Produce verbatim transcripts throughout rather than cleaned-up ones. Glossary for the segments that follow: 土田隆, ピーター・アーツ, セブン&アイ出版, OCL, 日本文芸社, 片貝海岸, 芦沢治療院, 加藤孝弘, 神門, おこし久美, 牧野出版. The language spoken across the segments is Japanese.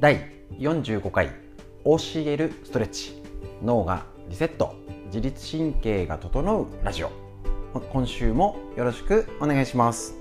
だいよんじゅうごかい教えるストレッチ、脳がリセット、自律神経が整うラジオ、今週もよろしくお願いします。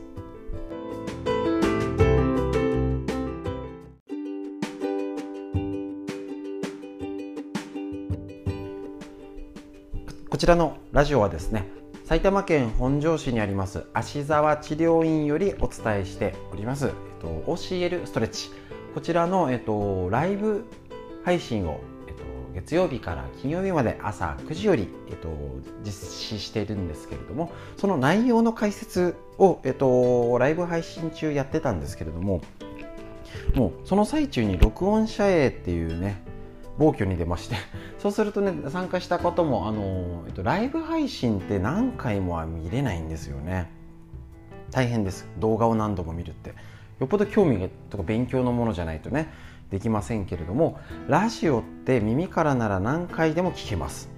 こちらのラジオはですね、埼玉県本庄市にあります芦沢治療院よりお伝えしております、えっと、教えるストレッチ、こちらの、えっと、ライブ配信を、えっと、月曜日から金曜日まで朝くじより、えっと、実施しているんですけれども、その内容の解説を、えっと、ライブ配信中やってたんですけれども、もうその最中に録音遮影っていうね暴挙に出まして、そうするとね、参加した方もあの、えっと、ライブ配信って何回もは見れないんですよね。大変です。動画を何度も見るってよっぽど興味とか勉強のものじゃないとねできませんけれども、ラジオって耳からなら何回でも聞けます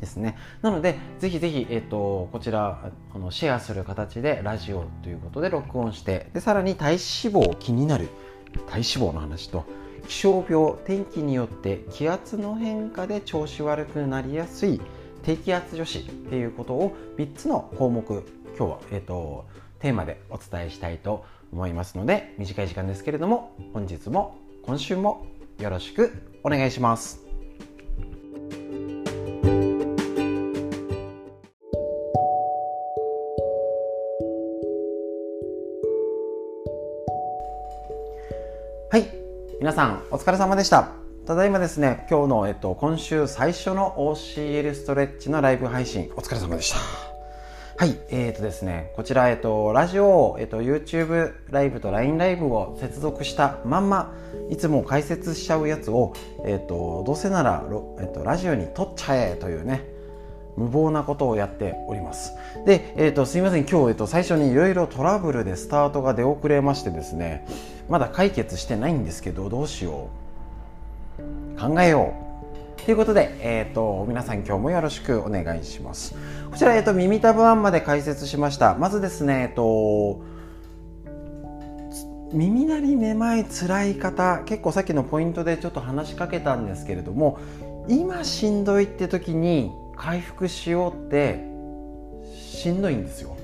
ですね。なのでぜひぜひ、えー、とこちらあのシェアする形でラジオということで録音して、でさらに体脂肪、気になる体脂肪の話と気象病、天気によって気圧の変化で調子悪くなりやすい低気圧女子っていうことをみっつの項目、今日は、えー、とテーマでお伝えしたいと思いますので、短い時間ですけれども本日も今週もよろしくお願いします。はい、皆さんお疲れ様でした。ただいまですね、今日の、えっと、今週最初の オーシーエル ストレッチのライブ配信お疲れ様でした。はい、えーとですね、こちら、えーと、ラジオ、えーと、YouTube ライブと ライン ライブを接続したまんま、いつも解説しちゃうやつを、えーと、どうせなら、えーと、ラジオに撮っちゃえというね、無謀なことをやっております。で、えーと、すいません、今日、えーと、最初にいろいろトラブルでスタートが出遅れましてですね、まだ解決してないんですけど、どうしよう。考えよう。ということで、えーと、皆さん今日もよろしくお願いします。こちら、えーと、耳たぶワンまで解説しました。まずですね、えーと、耳鳴り、めまい、辛い方、結構さっきのポイントでちょっと話しかけたんですけれども、今しんどいって時に回復しようってしんどいんですよ。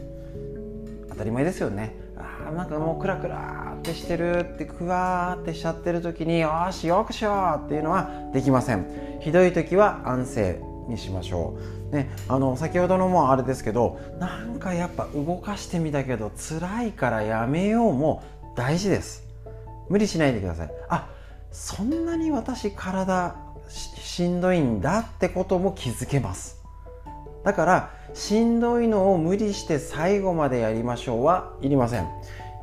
当たり前ですよね。あー、なんかもうクラクラーってしてるって、クワーってしちゃってる時に、よしよくしようっていうのはできません。ひどい時は安静にしましょう、ね、あの先ほどのもあれですけど、なんかやっぱ動かしてみたけど辛いからやめようも大事です。無理しないでください。あ、そんなに私体 し, しんどいんだってことも気づけます。だからしんどいのを無理して最後までやりましょうはいりません。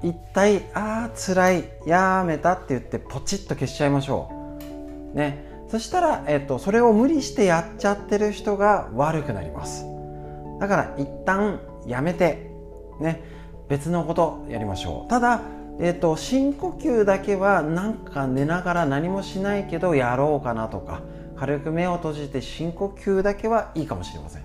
一体あー辛いやめたって言ってポチッと消しちゃいましょうね。そしたら、えっと、それを無理してやっちゃってる人が悪くなります。だから一旦やめて、ね、別のことやりましょう。ただ、えっと、深呼吸だけはなんか寝ながら何もしないけどやろうかなとか、軽く目を閉じて深呼吸だけはいいかもしれません。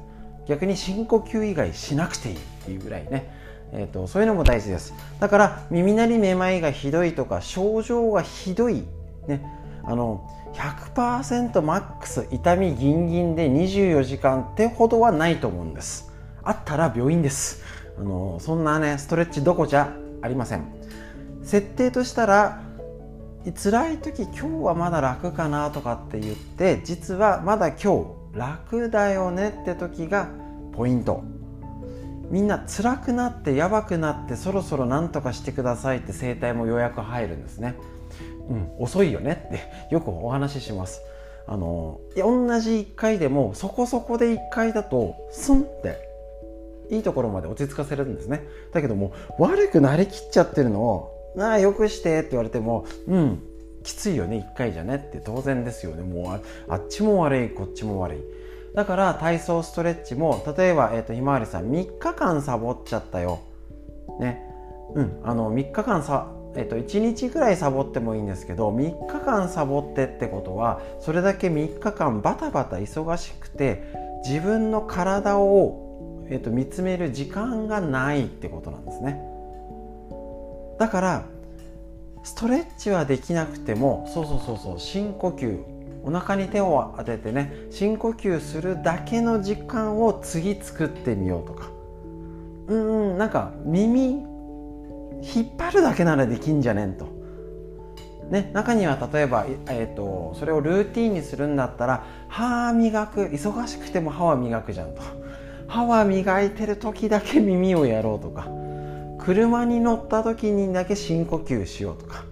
逆に深呼吸以外しなくていいっていうぐらいね、えっと、そういうのも大事です。だから耳鳴りめまいがひどいとか症状がひどい、ね、あのひゃくパーセント マックス痛みギンギンでにじゅうよじかんってほどはないと思うんです。あったら病院です。あのそんなねストレッチどこじゃありません。設定としたら辛い時今日はまだ楽かなとかって言って、実はまだ今日楽だよねって時がポイント。みんな辛くなってやばくなってそろそろ何とかしてくださいって整体もようやく入るんですね。うん、遅いよねってよくお話しします。あの同じいっかいでもそこそこでいっかいだとスンっていいところまで落ち着かせるんですね。だけども悪くなりきっちゃってるのをなあよくしてって言われても、うんきついよねいっかいじゃねって当然ですよね。もう あ, あっちも悪いこっちも悪い。だから体操ストレッチも例えば、えーと、ひまわりさんみっかかんサボっちゃったよ、ね、うんあのみっかかんさえっと、いちにちぐらいサボってもいいんですけど、みっかかんサボってってことはそれだけみっかかんバタバタ忙しくて自分の体を、えっと、見つめる時間がないってことなんですね。だからストレッチはできなくても、そうそうそうそう、深呼吸、お腹に手を当ててね、深呼吸するだけの時間を次作ってみようとか、うんうん、なんか耳引っ張るだけならできんじゃねんと、ね、中には例えば、えーと、それをルーティーンにするんだったら、歯磨く、忙しくても歯は磨くじゃんと、歯は磨いてる時だけ耳をやろうとか、車に乗った時にだけ深呼吸しようとか、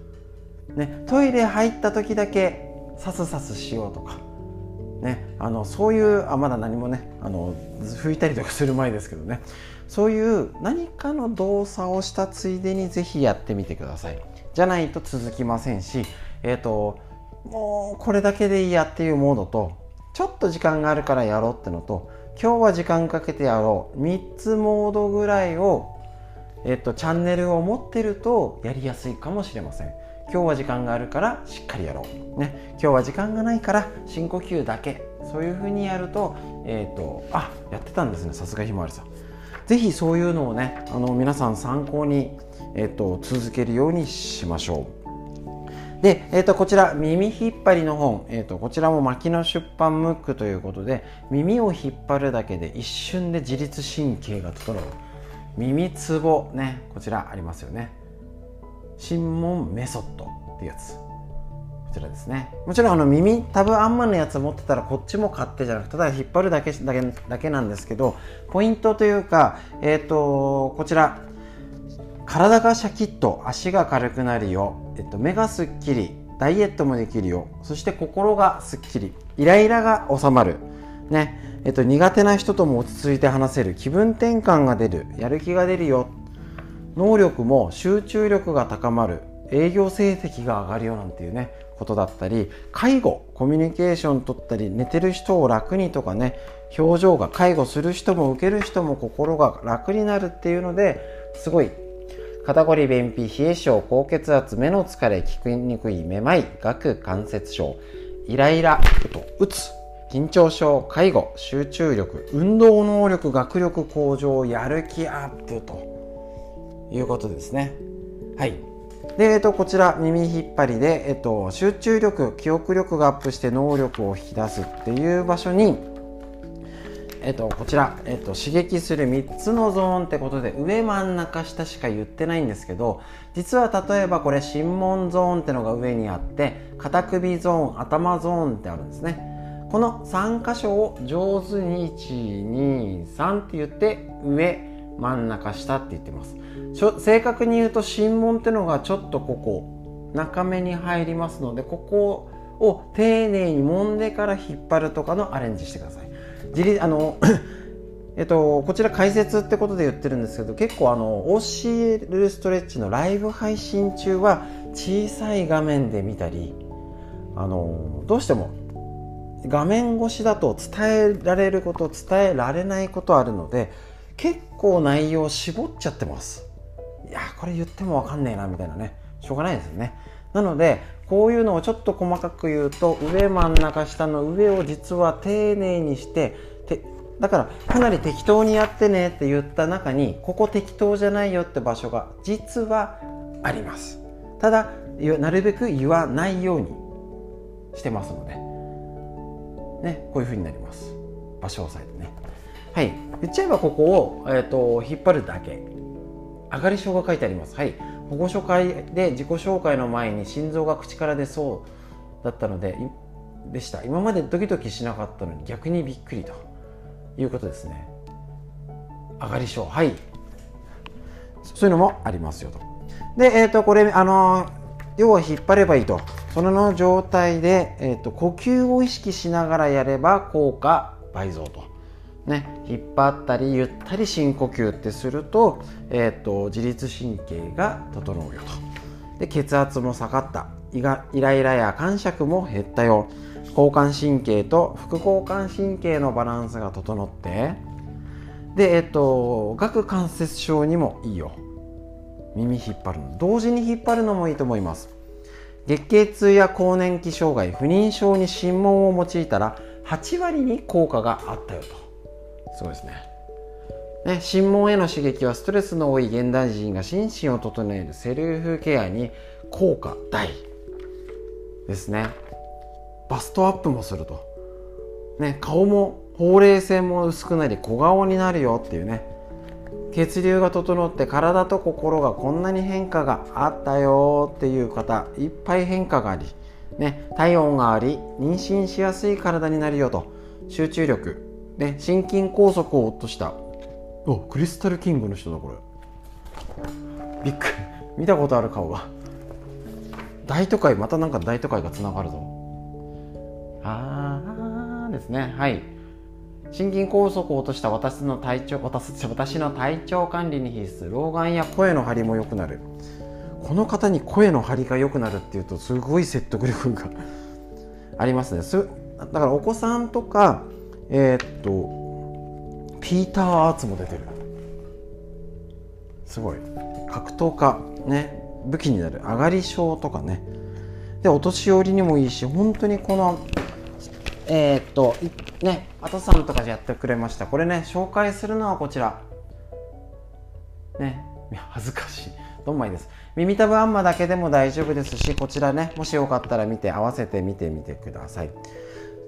ね、トイレ入った時だけさすさすしようとか、ね、あのそういうあまだ何もねあの拭いたりとかする前ですけどね、そういう何かの動作をしたついでにぜひやってみてください。じゃないと続きませんし、えーと、もうこれだけでいいやっていうモードと、ちょっと時間があるからやろうってのと、今日は時間かけてやろう、みっつモードぐらいをえっと、チャンネルを持ってるとやりやすいかもしれません。今日は時間があるからしっかりやろう、ね、今日は時間がないから深呼吸だけ、そういう風にやると、えっと、あ、やってたんですね、さすがひまわりさん。ぜひそういうのをね、あの皆さん参考に、えっと、続けるようにしましょう。で、えー、とこちら耳引っ張りの本、えー、とこちらも牧野出版ムックということで、耳を引っ張るだけで一瞬で自律神経が整う耳つぼね、こちらありますよね。神門メソッドってやつ、こちらですね。もちろんあの耳タブあんまのやつ持ってたらこっちも買ってじゃなくて、ただ引っ張るだけだけだけなんですけど、ポイントというか、えっとこちら体がシャキッと足が軽くなるよ、えっと目がすっきり、ダイエットもできるよ、そして心がすっきり、イライラが収まるね。えっと、苦手な人とも落ち着いて話せる、気分転換が出る、やる気が出るよ、能力も集中力が高まる、営業成績が上がるよ、なんていうねことだったり、介護、コミュニケーション取ったり、寝てる人を楽にとかね、表情が、介護する人も受ける人も心が楽になるっていうのですごい。肩こり、便秘、冷え性、高血圧、目の疲れ、聞きにくい、めまい、顎関節症、イライラ、うつ、緊張症、介護、集中力、運動能力、学力向上、やる気アップということですね。はい。で、えっと、こちら耳引っ張りで、えっと、集中力、記憶力がアップして能力を引き出すっていう場所に、えっと、こちら、えっと、刺激するみっつのゾーンってことで、上、真ん中、下しか言ってないんですけど、実は例えばこれ神門ゾーンってのが上にあって、肩首ゾーン、頭ゾーンってあるんですね。このさん箇所を上手にいち、に、さんって言って、上、真ん中、下って言ってます。正確に言うと神門ってのがちょっとここ中めに入りますので、ここを丁寧に揉んでから引っ張るとかのアレンジしてください。自立あのえっと、こちら解説ってことで言ってるんですけど、結構あの オーシーエル ストレッチのライブ配信中は小さい画面で見たり、あのどうしても画面越しだと伝えられること伝えられないことあるので、結構内容絞っちゃってます。いやこれ言っても分かんねえなみたいなね、しょうがないですよね。なのでこういうのをちょっと細かく言うと、上、真ん中、下の上を実は丁寧にして、だからかなり適当にやってねって言った中に、ここ適当じゃないよって場所が実はあります。ただなるべく言わないようにしてますのでね、こういう風になります。場所を押さえてね、はい、言っちゃえばここを、えー、と引っ張るだけ。上がり症が書いてあります。はい、保護者会で自己紹介の前に心臓が口から出そうだったのででした。今までドキドキしなかったのに逆にびっくりということですね。上がり症、はい、そういうのもありますよと。で、えー、とこれあの要は引っ張ればいいと。その状態で、えー、と呼吸を意識しながらやれば効果倍増と、ね、引っ張ったりゆったり深呼吸ってすると、えー、と自律神経が整うよと。で血圧も下がった、イガイライラや癇癪も減ったよ、交感神経と副交感神経のバランスが整って、で、えー、と顎関節症にもいいよ。耳引っ張るの同時に引っ張るのもいいと思います。月経痛や更年期障害、不妊症に神門を用いたらはちわりに効果があったよと。すごいですね。ね、神門への刺激はストレスの多い現代人が心身を整えるセルフケアに効果大ですね。バストアップもすると、ね、顔もほうれい線も薄くなり小顔になるよっていうね、血流が整って体と心がこんなに変化があったよっていう方、いっぱい変化があり、ね、体温があり妊娠しやすい体になるよと、集中力、ね、心筋梗塞を落とした、おクリスタルキングの人だこれ、びっくり見たことある顔が、大都会、またなんか大都会がつながるぞ、あーですね、はい、心筋梗塞を落とした私の体調、私、私の体調管理に必須、老眼や声の張りも良くなる。この方に声の張りが良くなるっていうとすごい説得力がありますね。だからお子さんとか、えー、っとピーター・アーツも出てる、すごい格闘家、ね、武器になる上がり症とかね、でお年寄りにもいいし、本当にこのえー、っとねあとさんとかやってくれました。これね紹介するのはこちらね、恥ずかしいどんまいです。耳たぶあんまだけでも大丈夫ですし、こちらねもしよかったら見て合わせて見てみてください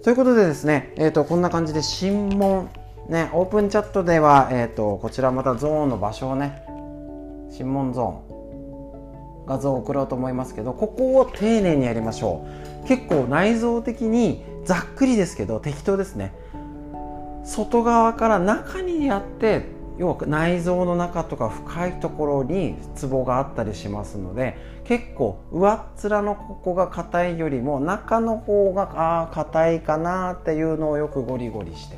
ということでですね、えー、とこんな感じで新聞ね、オープンチャットでは、えー、とこちらまたゾーンの場所をね、新聞ゾーン画像を送ろうと思いますけど、ここを丁寧にやりましょう。結構内臓的にざっくりですけど適当ですね。外側から中にやって、要は内臓の中とか深いところにツボがあったりしますので、結構上っ面のここが硬いよりも中の方がああ硬いかなっていうのをよくゴリゴリして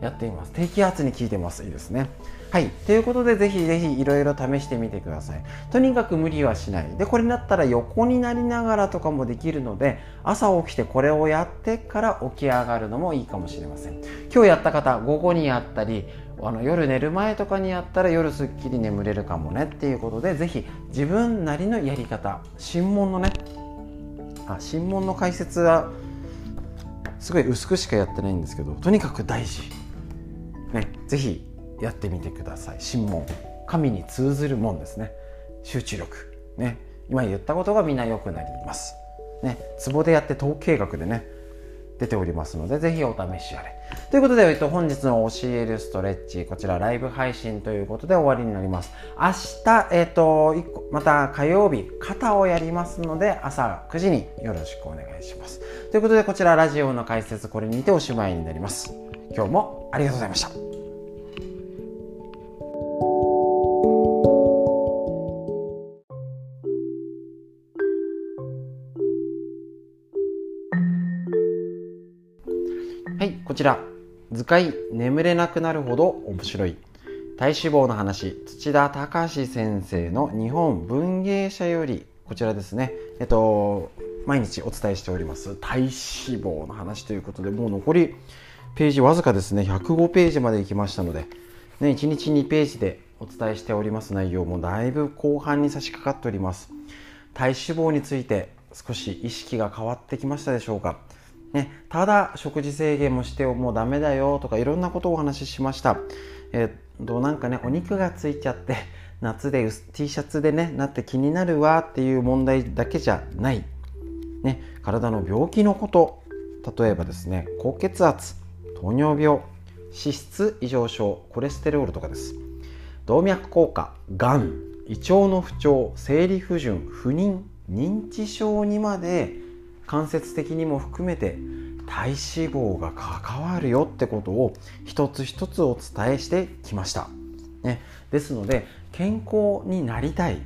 やっています。低気圧に効いてます、いいですね。はい、ということでぜひぜひいろいろ試してみてください。とにかく無理はしないで、これだったら横になりながらとかもできるので、朝起きてこれをやってから起き上がるのもいいかもしれません。今日やった方、午後にやったりあの夜寝る前とかにやったら夜すっきり眠れるかもねっていうことで、ぜひ自分なりのやり方、神門のねあ神門の解説はすごい薄くしかやってないんですけど、とにかく大事ね、ぜひやってみてください。神門、神に通ずる門ですね。集中力、ね、今言ったことがみんな良くなりますね。ツボでやって統計学でね出ておりますので、ぜひお試しあれということで、えっと、本日の教えるストレッチ、こちらライブ配信ということで終わりになります。明日、えっと、いっこまた火曜日肩をやりますので、朝くじによろしくお願いしますということで、こちらラジオの解説これにておしまいになります。今日もありがとうございました。はい、こちら図解、眠れなくなるほど面白い体脂肪の話、土田隆先生の日本文芸社より、こちらですね、えっと毎日お伝えしております体脂肪の話ということで、もう残りページわずかですね、ひゃくごページまでいきましたので、ね、いちにちにページでお伝えしております内容もだいぶ後半に差し掛かっております。体脂肪について少し意識が変わってきましたでしょうかね、ただ食事制限もしてもうダメだよとかいろんなことをお話ししました、えー、どうなんかねお肉がついちゃって夏で T シャツでねなって気になるわっていう問題だけじゃない、ね、体の病気のこと、例えばですね高血圧、糖尿病、脂質異常症、コレステロールとかです。動脈硬化、がん、胃腸の不調、生理不順、不妊、認知症にまで間接的にも含めて体脂肪が関わるよってことを一つ一つお伝えしてきました、ね、ですので健康になりたい、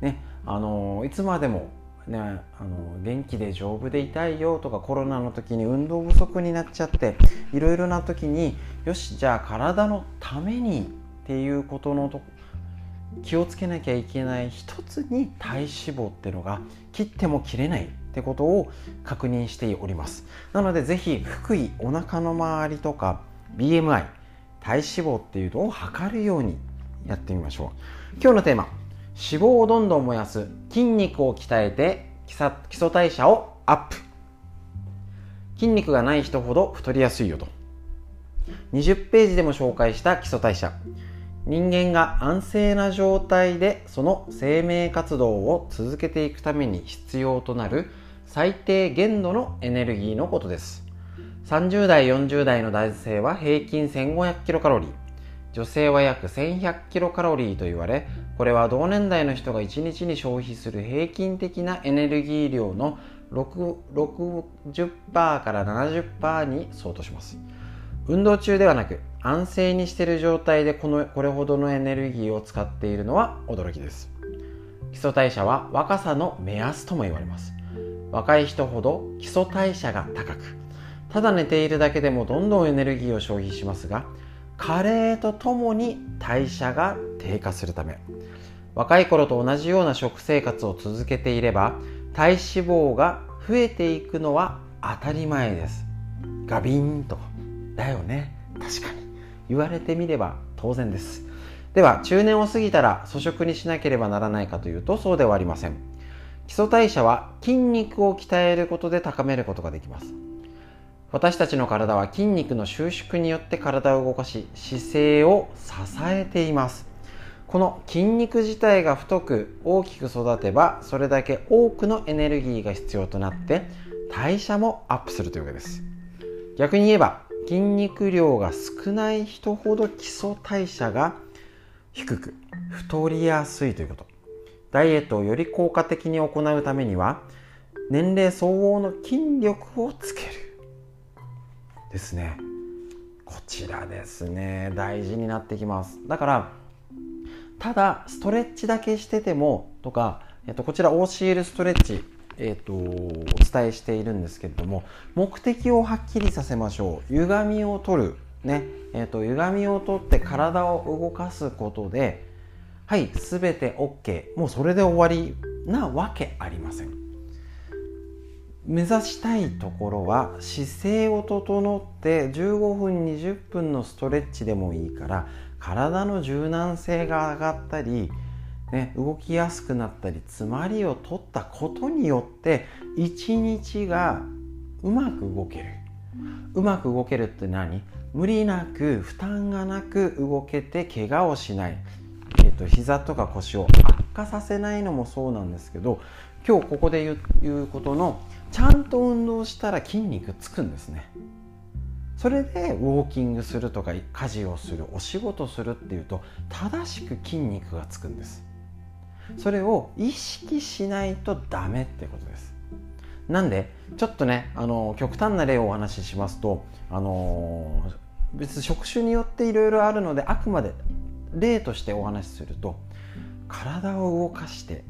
ね、あのいつまでも、ね、あの元気で丈夫でいたいよとか、コロナの時に運動不足になっちゃっていろいろな時によしじゃあ体のためにっていうことのと気をつけなきゃいけない一つに体脂肪ってのが切っても切れないってことを確認しております。なのでぜひ腹囲、お腹の周りとか ビーエムアイ、 体脂肪っていうのを測るようにやってみましょう。今日のテーマ、脂肪をどんどん燃やす、筋肉を鍛えて基礎代謝をアップ。筋肉がない人ほど太りやすいよと。にじゅうページでも紹介した基礎代謝、人間が安静な状態でその生命活動を続けていくために必要となる最低限度のエネルギーのことです。さんじゅう代よんじゅう代の男性は平均せんごひゃくキロカロリー、女性は約せんひゃくキロカロリーと言われ、これは同年代の人がいちにちに消費する平均的なエネルギー量の ろくじゅっパーセント から ななじゅっパーセント に相当します。運動中ではなく安静にしている状態でこのこれほどのエネルギーを使っているのは驚きです。基礎代謝は若さの目安とも言われます。若い人ほど基礎代謝が高く、ただ寝ているだけでもどんどんエネルギーを消費しますが、加齢とともに代謝が低下するため、若い頃と同じような食生活を続けていれば体脂肪が増えていくのは当たり前です。ガビンとだよね、確かに言われてみれば当然です。では中年を過ぎたら粗食にしなければならないかというと、そうではありません。基礎代謝は筋肉を鍛えることで高めることができます。私たちの体は筋肉の収縮によって体を動かし、姿勢を支えています。この筋肉自体が太く大きく育てば、それだけ多くのエネルギーが必要となって代謝もアップするというわけです。逆に言えば筋肉量が少ない人ほど基礎代謝が低く太りやすいということ。ダイエットをより効果的に行うためには年齢相応の筋力をつけるですね。こちらですね、大事になってきます。だからただストレッチだけしててもとか、えっと、こちら オーシーエル ストレッチ、えっと、お伝えしているんですけれども、目的をはっきりさせましょう。歪みを取る、ねえっと、歪みを取って体を動かすことで、はい、すべて OK、 もうそれで終わりなわけありません。目指したいところは姿勢を整って、じゅうごふんにじゅっぷんのストレッチでもいいから体の柔軟性が上がったり、ね、動きやすくなったり、詰まりを取ったことによって一日がうまく動ける。うまく動けるって何？無理なく負担がなく動けて、怪我をしない、えっと、膝とか腰を悪化させないのもそうなんですけど、今日ここで言う、言うことのちゃんと運動したら筋肉つくんですね。それでウォーキングするとか家事をする、お仕事するっていうと正しく筋肉がつくんです。それを意識しないとダメってことです。なんでちょっとね、あの極端な例をお話ししますと、あの別に職種によっていろいろあるので、あくまで例としてお話しすると、体を動かして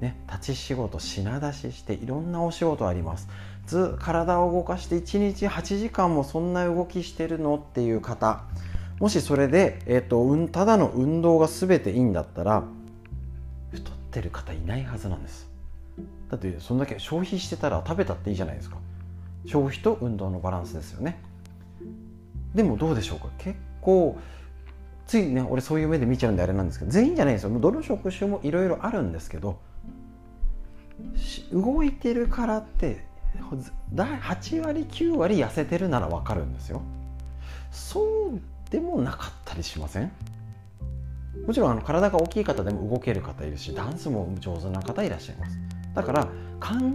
ね、立ち仕事、品出しして、いろんなお仕事あります。ず体を動かしていちにちはちじかんもそんな動きしてるのっていう方、もしそれで、えーと、うん、ただの運動が全ていいんだったら太ってる方いないはずなんです。だってそんだけ消費してたら食べたっていいじゃないですか。消費と運動のバランスですよね。でもどうでしょうか、結構ついね、俺そういう目で見ちゃうんであれなんですけど、全員じゃないんですよ。どの職種もいろいろあるんですけど、動いてるからってはちわりきゅうわり痩せてるならわかるんですよ。そうでもなかったりしません？もちろんあの体が大きい方でも動ける方いるし、ダンスも上手な方いらっしゃいます。だから考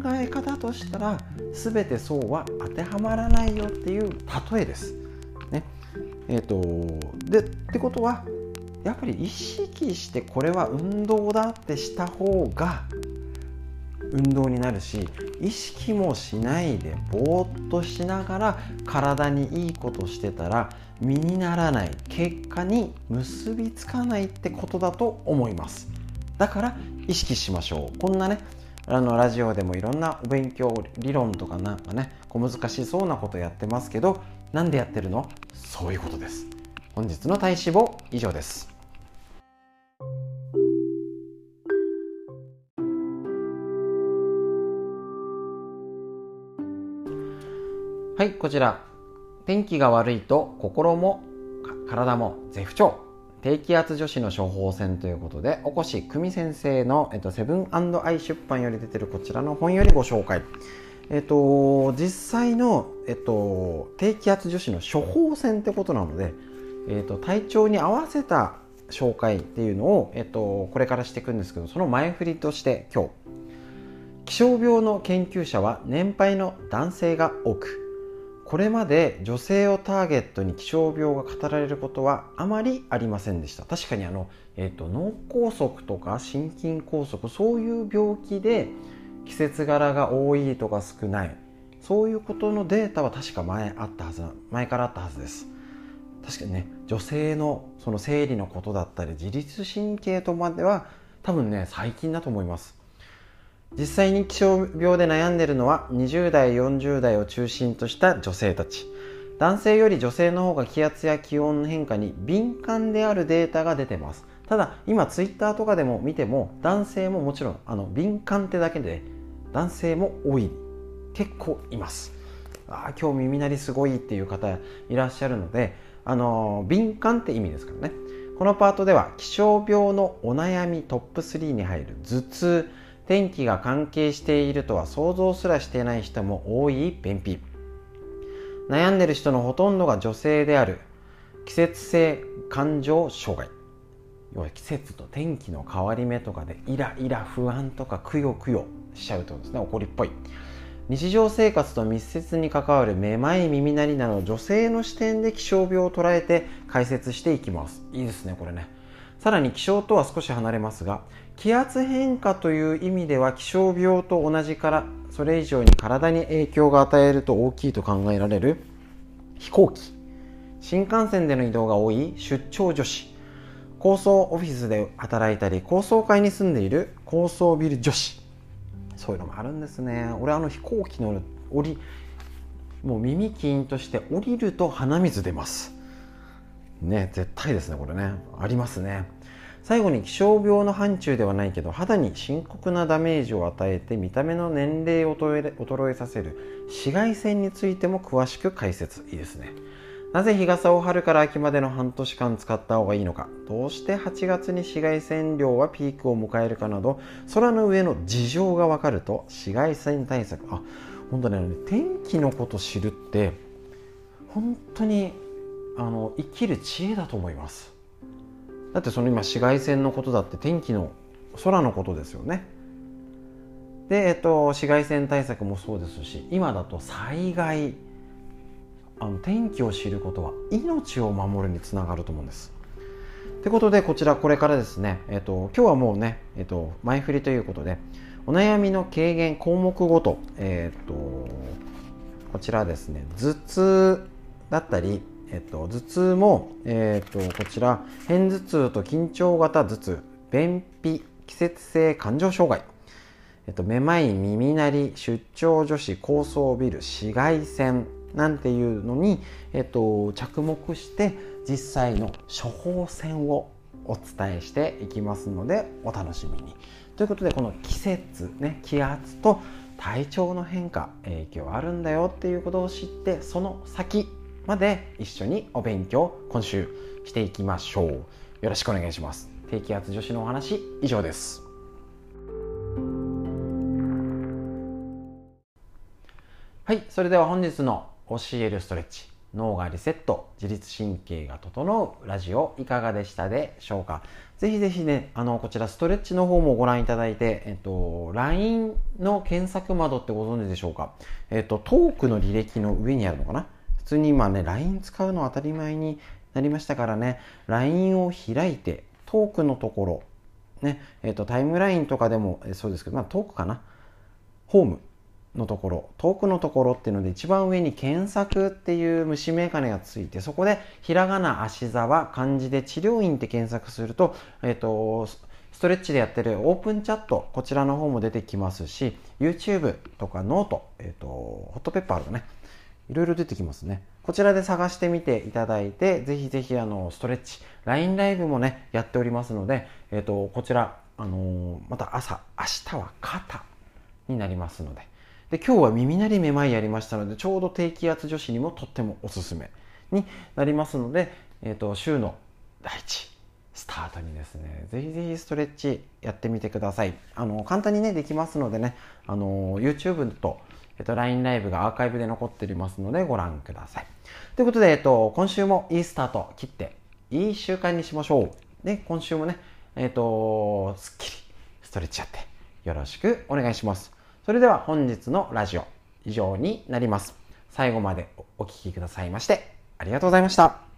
え方としたら全てそうは当てはまらないよっていう例えですね。えーと、でってことはやっぱり意識して、これは運動だってした方が運動になるし、意識もしないでぼーっとしながら体にいいことしてたら身にならない、結果に結びつかないってことだと思います。だから意識しましょう。こんなね、あのラジオでもいろんなお勉強理論とかなんかね、小難しそうなことやってますけど、なんでやってるの？そういうことです。本日の体脂肪以上です。はい、こちら天気が悪いと心も体も絶不調、低気圧女子の処方箋ということで、おこし久美先生の、えっと、セブン&アイ出版より出てるこちらの本よりご紹介。えっと実際の、えっと、低気圧女子の処方箋ってことなので、えっと、体調に合わせた紹介っていうのを、えっと、これからしていくんですけど、その前振りとして今日、気象病の研究者は年配の男性が多く、これまで女性をターゲットに気象病が語られることはあまりありませんでした。確かにあの、えっと、脳梗塞とか心筋梗塞、そういう病気で季節柄が多いとか少ない、そういうことのデータは確か前あったはずな、前からあったはずです。確かにね、女性のその生理のことだったり自律神経とまでは多分ね最近だと思います。実際に気象病で悩んでるのはにじゅうだいよんじゅうだいを中心とした女性たち。男性より女性の方が気圧や気温の変化に敏感であるデータが出てます。ただ今ツイッターとかでも見ても、男性ももちろんあの敏感ってだけで男性も多い、結構います。ああ、今日耳鳴りすごいっていう方いらっしゃるので、あの敏感って意味ですからね。このパートでは気象病のお悩みトップスリーに入る頭痛、天気が関係しているとは想像すらしてない人も多い便秘、悩んでる人のほとんどが女性である季節性感情障害、要は季節と天気の変わり目とかでイライラ不安とかくよくよしちゃうとですね、怒りっぽい、日常生活と密接に関わるめまい、耳鳴りなど女性の視点で気象病を捉えて解説していきます。いいですね、これね。さらに気象とは少し離れますが、気圧変化という意味では気象病と同じからそれ以上に体に影響が与えると大きいと考えられる飛行機、新幹線での移動が多い出張女子、高層オフィスで働いたり高層階に住んでいる高層ビル女子、そういうのもあるんですね。俺あの飛行機の降り、もう耳キーンとして降りると鼻水出ますね、絶対ですね、これね、ありますね。最後に気象病の範疇ではないけど肌に深刻なダメージを与えて見た目の年齢を衰えさせる紫外線についても詳しく解説。いいですね。なぜ日傘を春から秋までの半年間使った方がいいのか、どうしてはちがつに紫外線量はピークを迎えるかなど、空の上の事情が分かると紫外線対策、あ、本当ね、天気のこと知るって本当にあの生きる知恵だと思います。だってその今紫外線のことだって天気の空のことですよね。で、えっと、紫外線対策もそうですし、今だと災害、あの天気を知ることは命を守るにつながると思うんです。ということで、こちらこれからですね、えっと、今日はもうね、えっと、前振りということでお悩みの軽減項目ごと、えっと、こちらですね、頭痛だったり、えっと、頭痛も、えっと、こちら偏頭痛と緊張型頭痛、便秘、季節性感情障害、えっと、めまい、耳鳴り、出張女子、高層ビル、紫外線なんていうのに、えっと、着目して実際の処方箋をお伝えしていきますのでお楽しみに。ということで、この季節、ね、気圧と体調の変化、影響あるんだよっていうことを知って、その先まで一緒にお勉強今週していきましょう。よろしくお願いします。低気圧女子のお話、以上です。はい、それでは本日の教えるストレッチ、脳がリセット、自律神経が整うラジオ、いかがでしたでしょうか。ぜひぜひね、あのこちらストレッチの方もご覧いただいて、えっと、ライン の検索窓ってご存知でしょうか。えっと、トークの履歴の上にあるのかな。普通に今ね ライン 使うの当たり前になりましたからね、 ライン を開いてトークのところ、ねえっと、タイムラインとかでもそうですけど、まあ、トークかな、ホームのところ、遠くのところっていうので一番上に検索っていう虫眼鏡がついて、そこでひらがな足沢、漢字で治療院って検索すると、えっと、ストレッチでやってるオープンチャット、こちらの方も出てきますし、 YouTube とかノート、えっと、ホットペッパーとかね、いろいろ出てきますね。こちらで探してみていただいて、ぜひぜひあのストレッチ、 ライン ライブもねやっておりますので、えっと、こちらあのまた朝、明日は肩になりますので、で今日は耳鳴りめまいやりましたので、ちょうど低気圧女子にもとってもおすすめになりますので、えー、と週の第一スタートにですね、ぜひぜひストレッチやってみてください。あの簡単にねできますのでね、あの YouTube と、えー、と ライン ライブがアーカイブで残っておりますのでご覧ください。ということで、えー、と今週もいいスタート切っていい習慣にしましょう。で、今週もね、えっと、すっきりストレッチやってよろしくお願いします。それでは本日のラジオ以上になります。最後までお聞きくださいましてありがとうございました。